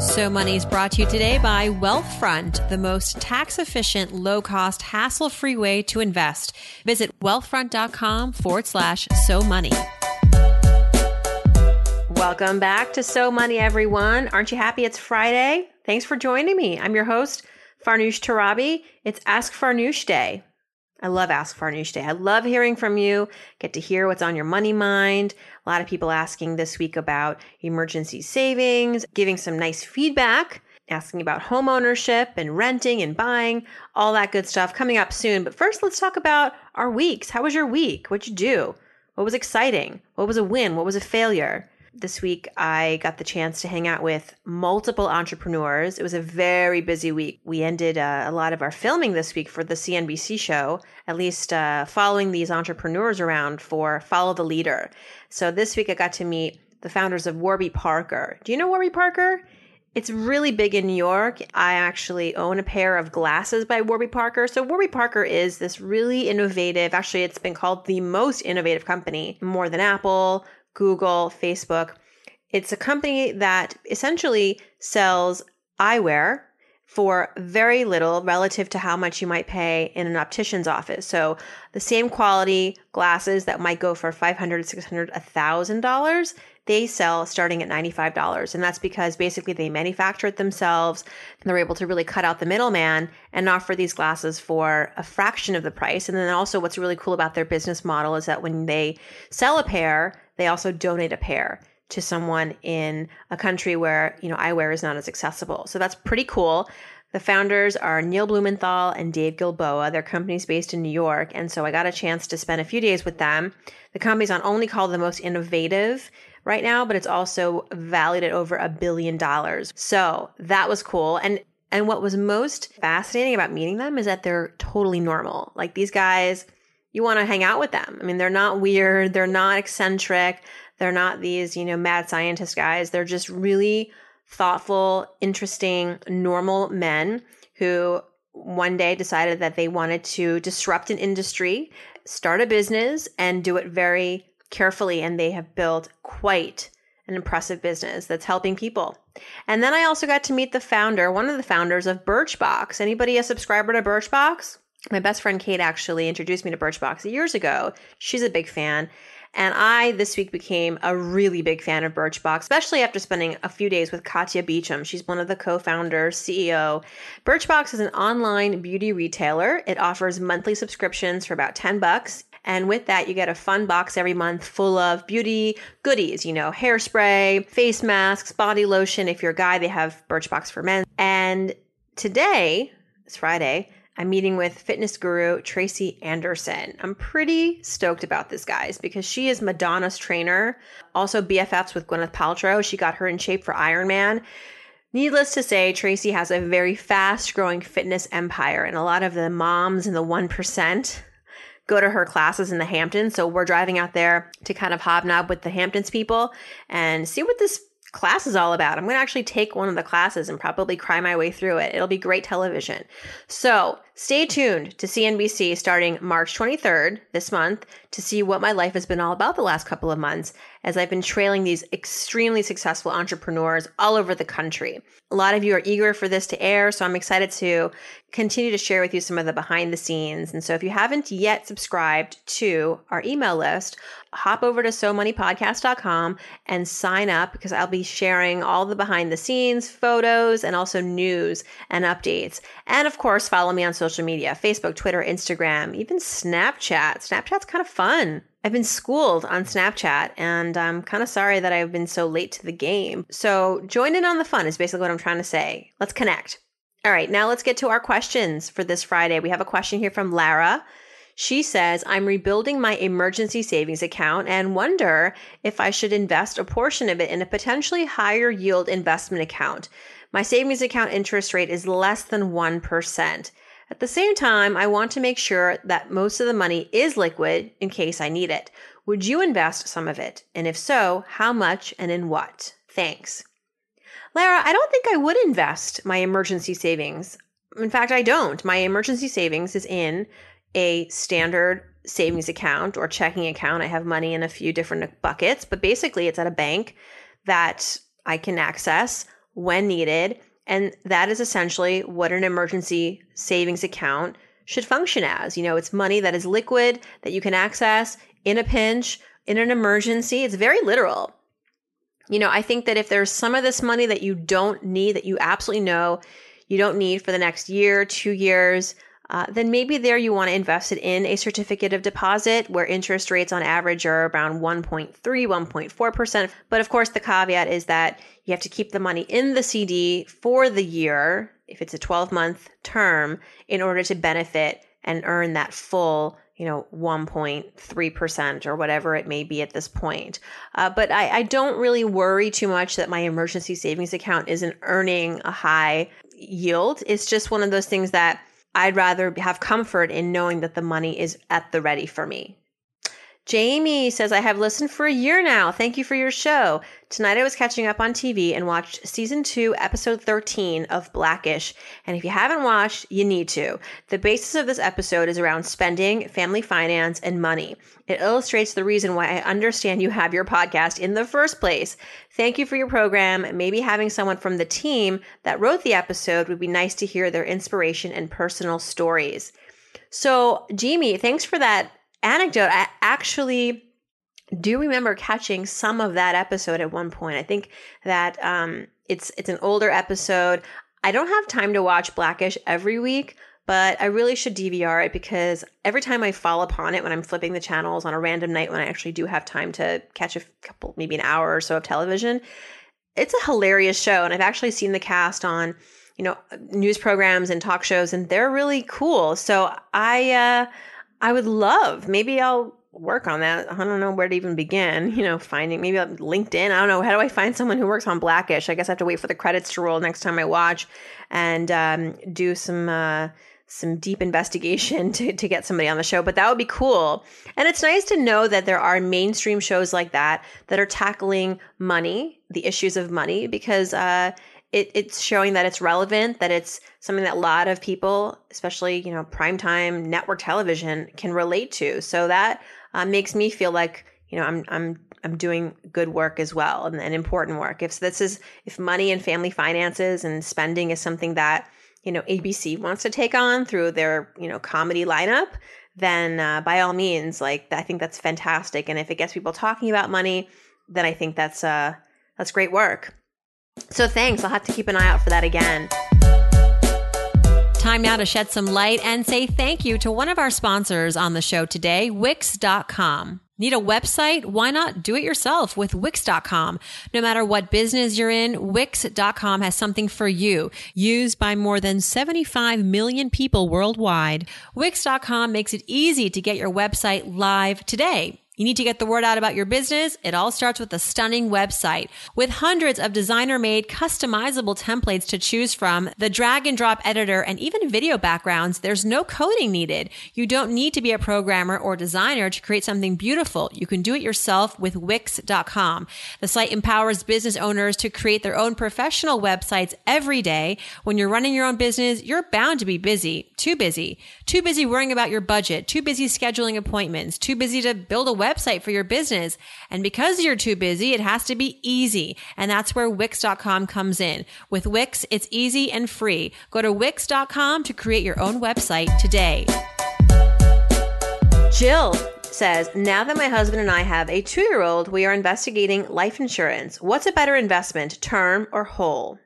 So Money is brought to you today by Wealthfront, the most tax-efficient, low-cost, hassle-free way to invest. Visit wealthfront.com/So Money. Welcome back to So Money, everyone. Aren't you happy it's Friday? Thanks for joining me. I'm your host, Farnoosh Torabi. It's Ask Farnoosh Day. I love Ask Farnoosh Day. I love hearing from you. Get to hear what's on your money mind. A lot of people asking this week about emergency savings, giving some nice feedback, asking about home ownership and renting and buying, all that good stuff coming up soon. But first, let's talk about our weeks. How was your week? What'd you do? What was exciting? What was a win? What was a failure? This week, I got the chance to hang out with multiple entrepreneurs. It was a very busy week. We ended a lot of our filming this week for the CNBC show, at least following these entrepreneurs around for Follow the Leader. So this week, I got to meet the founders of Warby Parker. Do you know Warby Parker? It's really big in New York. I actually own a pair of glasses by Warby Parker. So Warby Parker is this really innovative, actually, it's been called the most innovative company, more than Apple, Google, Facebook. It's a company that essentially sells eyewear for very little relative to how much you might pay in an optician's office. So the same quality glasses that might go for $500, $600, $1,000, they sell starting at $95. And that's because basically they manufacture it themselves and they're able to really cut out the middleman and offer these glasses for a fraction of the price. And then also what's really cool about their business model is that when they sell a pair, they also donate a pair to someone in a country where, you know, eyewear is not as accessible. So that's pretty cool. The founders are Neil Blumenthal and Dave Gilboa. Their company's based in New York. And so I got a chance to spend a few days with them. The company's not only called the most innovative right now, but it's also valued at over $1 billion. So that was cool. And what was most fascinating about meeting them is that they're totally normal. Like these guys, you want to hang out with them. I mean, they're not weird. They're not eccentric. They're not these, you know, mad scientist guys. They're just really thoughtful, interesting, normal men who one day decided that they wanted to disrupt an industry, start a business, and do it very carefully. And they have built quite an impressive business that's helping people. And then I also got to meet the founder, one of the founders of Birchbox. Anybody a subscriber to Birchbox? My best friend Kate actually introduced me to Birchbox years ago. She's a big fan. And I, this week, became a really big fan of Birchbox, especially after spending a few days with Katia Beauchamp. She's one of the co-founders, CEO. Birchbox is an online beauty retailer. It offers monthly subscriptions for about $10. And with that, you get a fun box every month full of beauty goodies, you know, hairspray, face masks, body lotion. If you're a guy, they have Birchbox for men. And today, it's Friday, I'm meeting with fitness guru Tracy Anderson. I'm pretty stoked about this, guys, because she is Madonna's trainer, also BFFs with Gwyneth Paltrow. She got her in shape for Ironman. Needless to say, Tracy has a very fast-growing fitness empire, and a lot of the moms in the 1% go to her classes in the Hamptons. So we're driving out there to kind of hobnob with the Hamptons people and see what this class is all about. I'm going to actually take one of the classes and probably cry my way through it. It'll be great television. So stay tuned to CNBC starting March 23rd this month to see what my life has been all about the last couple of months as I've been trailing these extremely successful entrepreneurs all over the country. A lot of you are eager for this to air, so I'm excited to continue to share with you some of the behind the scenes. And so if you haven't yet subscribed to our email list, hop over to SoMoneyPodcast.com and sign up because I'll be sharing all the behind the scenes photos and also news and updates. And of course, follow me on social media, Facebook, Twitter, Instagram, even Snapchat. Snapchat's kind of fun. I've been schooled on Snapchat and I'm kind of sorry that I've been so late to the game. So join in on the fun is basically what I'm trying to say. Let's connect. All right, now let's get to our questions for this Friday. We have a question here from Lara. She says, I'm rebuilding my emergency savings account and wonder if I should invest a portion of it in a potentially higher yield investment account. My savings account interest rate is less than 1%. At the same time, I want to make sure that most of the money is liquid in case I need it. Would you invest some of it? And if so, how much and in what? Thanks. Lara, I don't think I would invest my emergency savings. In fact, I don't. My emergency savings is in a standard savings account or checking account. I have money in a few different buckets, but basically it's at a bank that I can access when needed. And that is essentially what an emergency savings account should function as. You know, it's money that is liquid, that you can access in a pinch, in an emergency. It's very literal. You know, I think that if there's some of this money that you don't need, that you absolutely know you don't need for the next year, 2 years, then maybe there you want to invest it in a certificate of deposit where interest rates on average are around 1.3, 1.4%. But of course, the caveat is that you have to keep the money in the CD for the year, if it's a 12-month term, in order to benefit and earn that full, you know, 1.3% or whatever it may be at this point. But I don't really worry too much that my emergency savings account isn't earning a high yield. It's just one of those things that I'd rather have comfort in knowing that the money is at the ready for me. Jamie says, I have listened for a year now. Thank you for your show. Tonight I was catching up on TV and watched season 2, episode 13 of Black-ish. And if you haven't watched, you need to. The basis of this episode is around spending, family finance, and money. It illustrates the reason why I understand you have your podcast in the first place. Thank you for your program. Maybe having someone from the team that wrote the episode would be nice to hear their inspiration and personal stories. So, Jamie, thanks for that anecdote. I actually do remember catching some of that episode at one point. I think that it's an older episode. I don't have time to watch Black-ish every week, but I really should DVR it because every time I fall upon it when I'm flipping the channels on a random night when I actually do have time to catch a couple, maybe an hour or so of television, it's a hilarious show. And I've actually seen the cast on, you know, news programs and talk shows, and they're really cool. So I would love, maybe I'll work on that. I don't know where to even begin, you know, finding, maybe on LinkedIn. I don't know. How do I find someone who works on Black-ish? I guess I have to wait for the credits to roll next time I watch and do some deep investigation to get somebody on the show. But that would be cool. And it's nice to know that there are mainstream shows like that that are tackling money, the issues of money, because It's showing that it's relevant, that it's something that a lot of people, especially, you know, primetime network television, can relate to. So that makes me feel like, you know, I'm doing good work as well, and important work. If money and family finances and spending is something that, you know, ABC wants to take on through their, you know, comedy lineup, then by all means, like, I think that's fantastic. And if it gets people talking about money, then I think that's great work. So thanks. I'll have to keep an eye out for that again. Time now to shed some light and say thank you to one of our sponsors on the show today, Wix.com. Need a website? Why not do it yourself with Wix.com? No matter what business you're in, Wix.com has something for you. Used by more than 75 million people worldwide, Wix.com makes it easy to get your website live today. You need to get the word out about your business. It all starts with a stunning website. With hundreds of designer-made, customizable templates to choose from, the drag-and-drop editor, and even video backgrounds, there's no coding needed. You don't need to be a programmer or designer to create something beautiful. You can do it yourself with Wix.com. The site empowers business owners to create their own professional websites every day. When you're running your own business, you're bound to be busy. Too busy. Too busy worrying about your budget. Too busy scheduling appointments. Too busy to build a website for your business. And because you're too busy, it has to be easy. And that's where Wix.com comes in. With Wix, it's easy and free. Go to Wix.com to create your own website today. Jill says, now that my husband and I have a 2-year-old, we are investigating life insurance. What's a better investment, term or whole?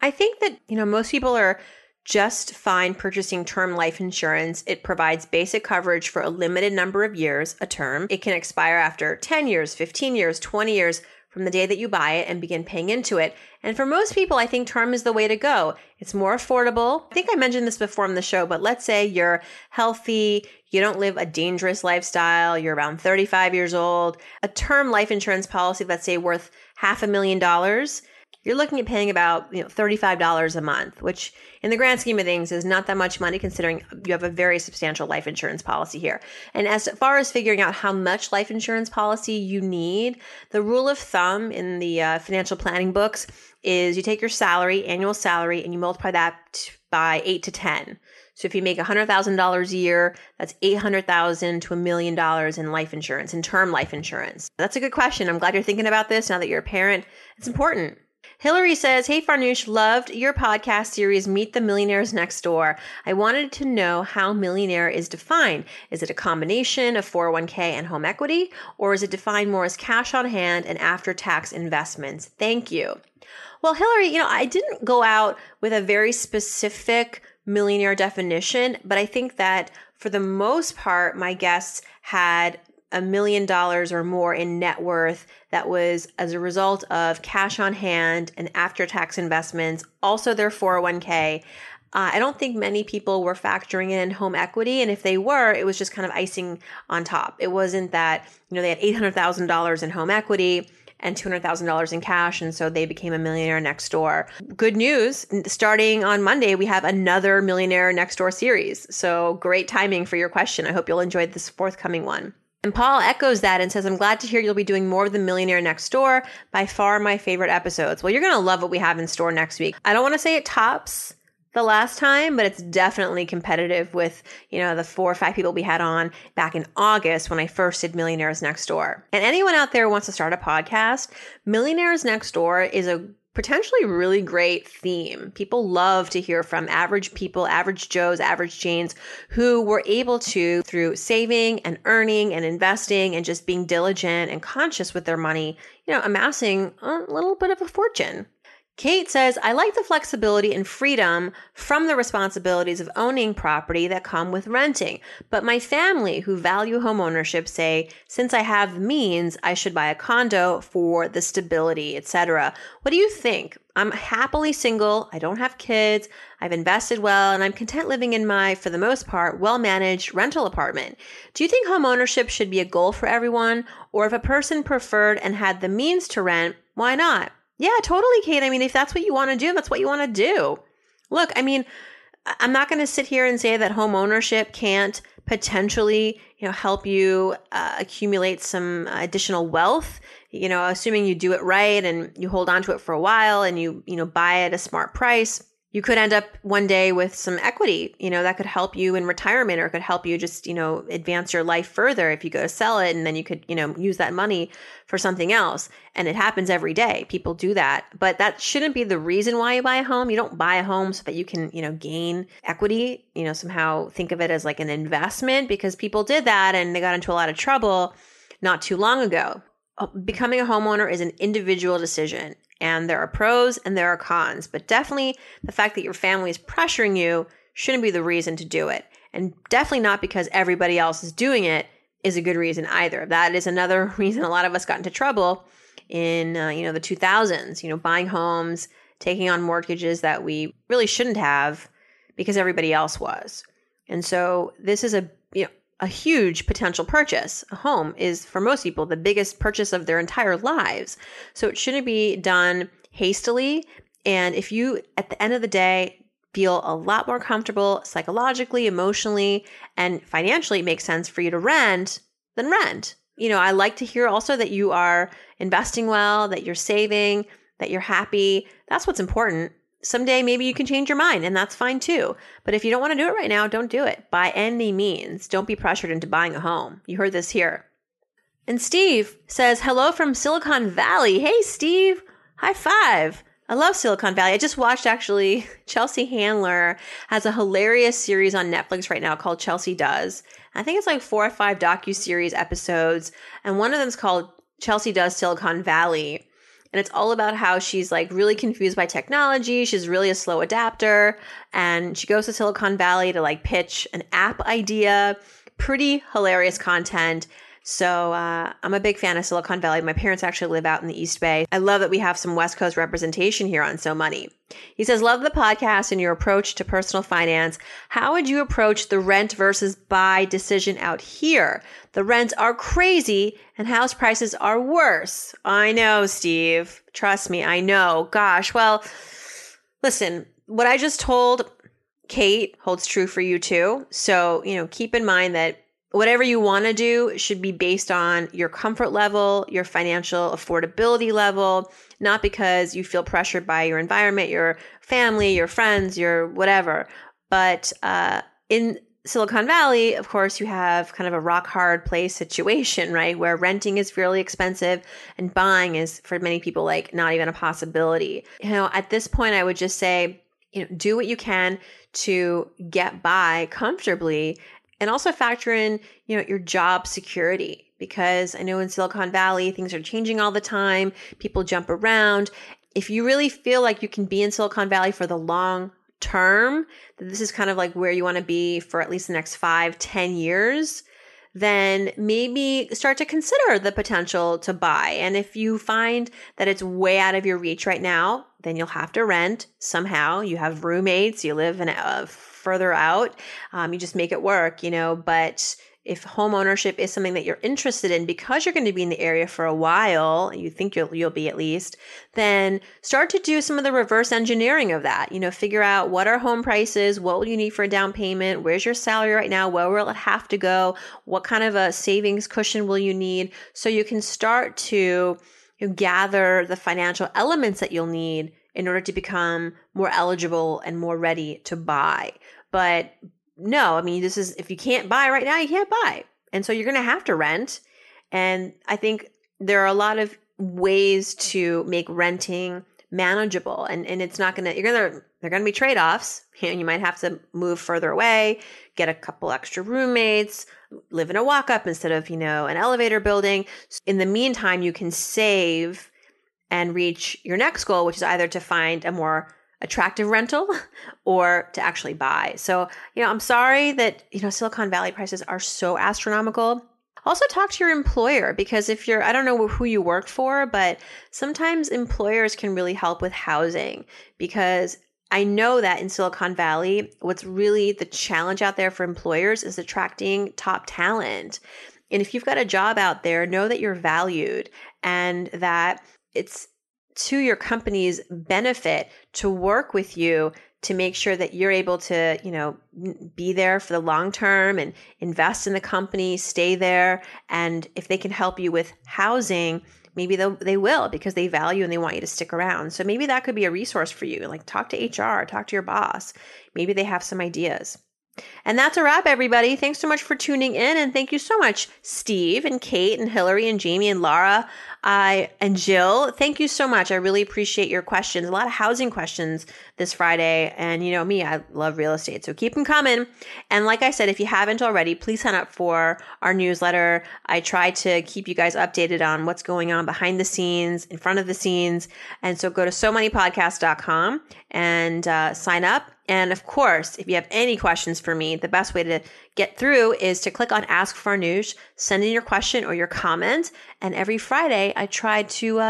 I think that, you know, most people are just fine purchasing term life insurance. It provides basic coverage for a limited number of years, a term. It can expire after 10 years, 15 years, 20 years, from the day that you buy it and begin paying into it. And for most people, I think term is the way to go. It's more affordable. I think I mentioned this before on the show, but let's say you're healthy, you don't live a dangerous lifestyle, you're around 35 years old, a term life insurance policy that's, say, worth $500,000, you're looking at paying about $35 a month, which in the grand scheme of things is not that much money considering you have a very substantial life insurance policy here. And as far as figuring out how much life insurance policy you need, the rule of thumb in the financial planning books is you take your salary, annual salary, and you multiply that by 8 to 10. So if you make $100,000 a year, that's $800,000 to $1 million in life insurance, in term life insurance. That's a good question. I'm glad you're thinking about this now that you're a parent. It's important. Hillary says, "Hey Farnoosh, loved your podcast series, Meet the Millionaires Next Door. I wanted to know how millionaire is defined. Is it a combination of 401k and home equity, or is it defined more as cash on hand and after-tax investments? Thank you." Well, Hillary, I didn't go out with a very specific millionaire definition, but I think that for the most part, my guests had $1 million or more in net worth that was as a result of cash on hand and after-tax investments, also their 401k. I don't think many people were factoring in home equity, and if they were, it was just kind of icing on top. It wasn't that, they had $800,000 in home equity and $200,000 in cash, and so they became a millionaire next door. Good news, starting on Monday, we have another Millionaire Next Door series. So great timing for your question. I hope you'll enjoy this forthcoming one. And Paul echoes that and says, "I'm glad to hear you'll be doing more of the Millionaire Next Door, by far my favorite episodes." Well, you're going to love what we have in store next week. I don't want to say it tops the last time, but it's definitely competitive with, the 4 or 5 people we had on back in August when I first did Millionaires Next Door. And anyone out there who wants to start a podcast, Millionaires Next Door is a potentially really great theme. People love to hear from average people, average Joes, average Janes, who were able to, through saving and earning and investing and just being diligent and conscious with their money, amassing a little bit of a fortune. Kate says, "I like the flexibility and freedom from the responsibilities of owning property that come with renting. But my family, who value homeownership, say, since I have the means, I should buy a condo for the stability, etc. What do you think? I'm happily single, I don't have kids, I've invested well, and I'm content living in my, for the most part, well-managed rental apartment. Do you think homeownership should be a goal for everyone? Or if a person preferred and had the means to rent, why not?" Yeah, totally, Kate. If that's what you want to do, that's what you want to do. Look, I'm not going to sit here and say that home ownership can't potentially, help you accumulate some additional wealth, assuming you do it right and you hold on to it for a while and you, buy at a smart price. You could end up one day with some equity, that could help you in retirement, or it could help you just, advance your life further if you go to sell it, and then you could, use that money for something else. And it happens every day. People do that, but that shouldn't be the reason why you buy a home. You don't buy a home so that you can, gain equity, somehow think of it as like an investment, because people did that and they got into a lot of trouble not too long ago. Becoming a homeowner is an individual decision. And there are pros and there are cons, but definitely the fact that your family is pressuring you shouldn't be the reason to do it. And definitely not because everybody else is doing it is a good reason either. That is another reason a lot of us got into trouble in, the 2000s, buying homes, taking on mortgages that we really shouldn't have because everybody else was. And so this is a huge potential purchase. A home is, for most people, the biggest purchase of their entire lives. So it shouldn't be done hastily. And if you, at the end of the day, feel a lot more comfortable psychologically, emotionally, and financially, it makes sense for you to rent, then rent. I like to hear also that you are investing well, that you're saving, that you're happy. That's what's important. Someday, maybe you can change your mind, and that's fine too. But if you don't want to do it right now, don't do it by any means. Don't be pressured into buying a home. You heard this here. And Steve says, "Hello from Silicon Valley." Hey, Steve. High five. I love Silicon Valley. I just watched, actually, Chelsea Handler has a hilarious series on Netflix right now called Chelsea Does. I think it's like 4 or 5 docuseries episodes, and one of them is called Chelsea Does Silicon Valley. And it's all about how she's like really confused by technology. She's really a slow adapter. And she goes to Silicon Valley to like pitch an app idea. Pretty hilarious content. So I'm a big fan of Silicon Valley. My parents actually live out in the East Bay. I love that we have some West Coast representation here on So Money. He says, love the podcast and your approach to personal finance. How would you approach the rent versus buy decision out here? The rents are crazy and house prices are worse. I know, Steve. Trust me, I know. Gosh, well, listen, what I just told Kate holds true for you too. So, keep in mind that whatever you want to do should be based on your comfort level, your financial affordability level, not because you feel pressured by your environment, your family, your friends, your whatever. But in Silicon Valley, of course, you have kind of a rock hard place situation, right? Where renting is really expensive and buying is, for many people, like not even a possibility. At this point, I would just say, do what you can to get by comfortably. And also factor in, your job security, because I know in Silicon Valley, things are changing all the time. People jump around. If you really feel like you can be in Silicon Valley for the long term, that this is kind of like where you want to be for at least the next 5-10 years, then maybe start to consider the potential to buy. And if you find that it's way out of your reach right now, then you'll have to rent somehow. You have roommates, you live in a further out, you just make it work, but if home ownership is something that you're interested in, because you're going to be in the area for a while, you think you'll be at least, then start to do some of the reverse engineering of that, figure out what are home prices, what will you need for a down payment, where's your salary right now, where will it have to go, what kind of a savings cushion will you need, so you can start to gather the financial elements that you'll need in order to become more eligible and more ready to buy. But no, this is, if you can't buy right now, you can't buy. And so you're going to have to rent. And I think there are a lot of ways to make renting manageable. And it's not going to, there are going to be trade-offs. You might have to move further away, get a couple extra roommates, live in a walk-up instead of, an elevator building. In the meantime, you can save and reach your next goal, which is either to find a more attractive rental or to actually buy. So, I'm sorry that, Silicon Valley prices are so astronomical. Also talk to your employer, because if I don't know who you work for, but sometimes employers can really help with housing, because I know that in Silicon Valley, what's really the challenge out there for employers is attracting top talent. And if you've got a job out there, know that you're valued and that it's to your company's benefit to work with you to make sure that you're able to, be there for the long term and invest in the company, stay there. And if they can help you with housing, maybe they will, because they value and they want you to stick around. So maybe that could be a resource for you. Like, talk to HR, talk to your boss. Maybe they have some ideas. And that's a wrap, everybody. Thanks so much for tuning in. And thank you so much, Steve and Kate and Hillary and Jamie and Laura and Jill. Thank you so much. I really appreciate your questions. A lot of housing questions this Friday. And you know me, I love real estate. So keep them coming. And like I said, if you haven't already, please sign up for our newsletter. I try to keep you guys updated on what's going on behind the scenes, in front of the scenes. And so go to SoMoneyPodcast.com and sign up. And of course, if you have any questions for me, the best way to get through is to click on Ask Farnoosh, send in your question or your comment. And every Friday, I try to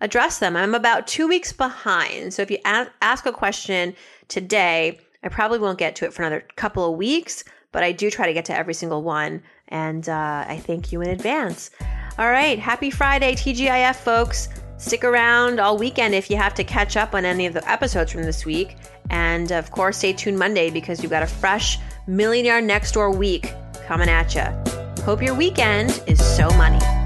address them. I'm about 2 weeks behind. So if you ask a question today, I probably won't get to it for another couple of weeks, but I do try to get to every single one. And I thank you in advance. All right. Happy Friday, TGIF, folks. Stick around all weekend if you have to catch up on any of the episodes from this week. And of course, stay tuned Monday, because you've got a fresh Millionaire Next Door week coming at you. Hope your weekend is so money.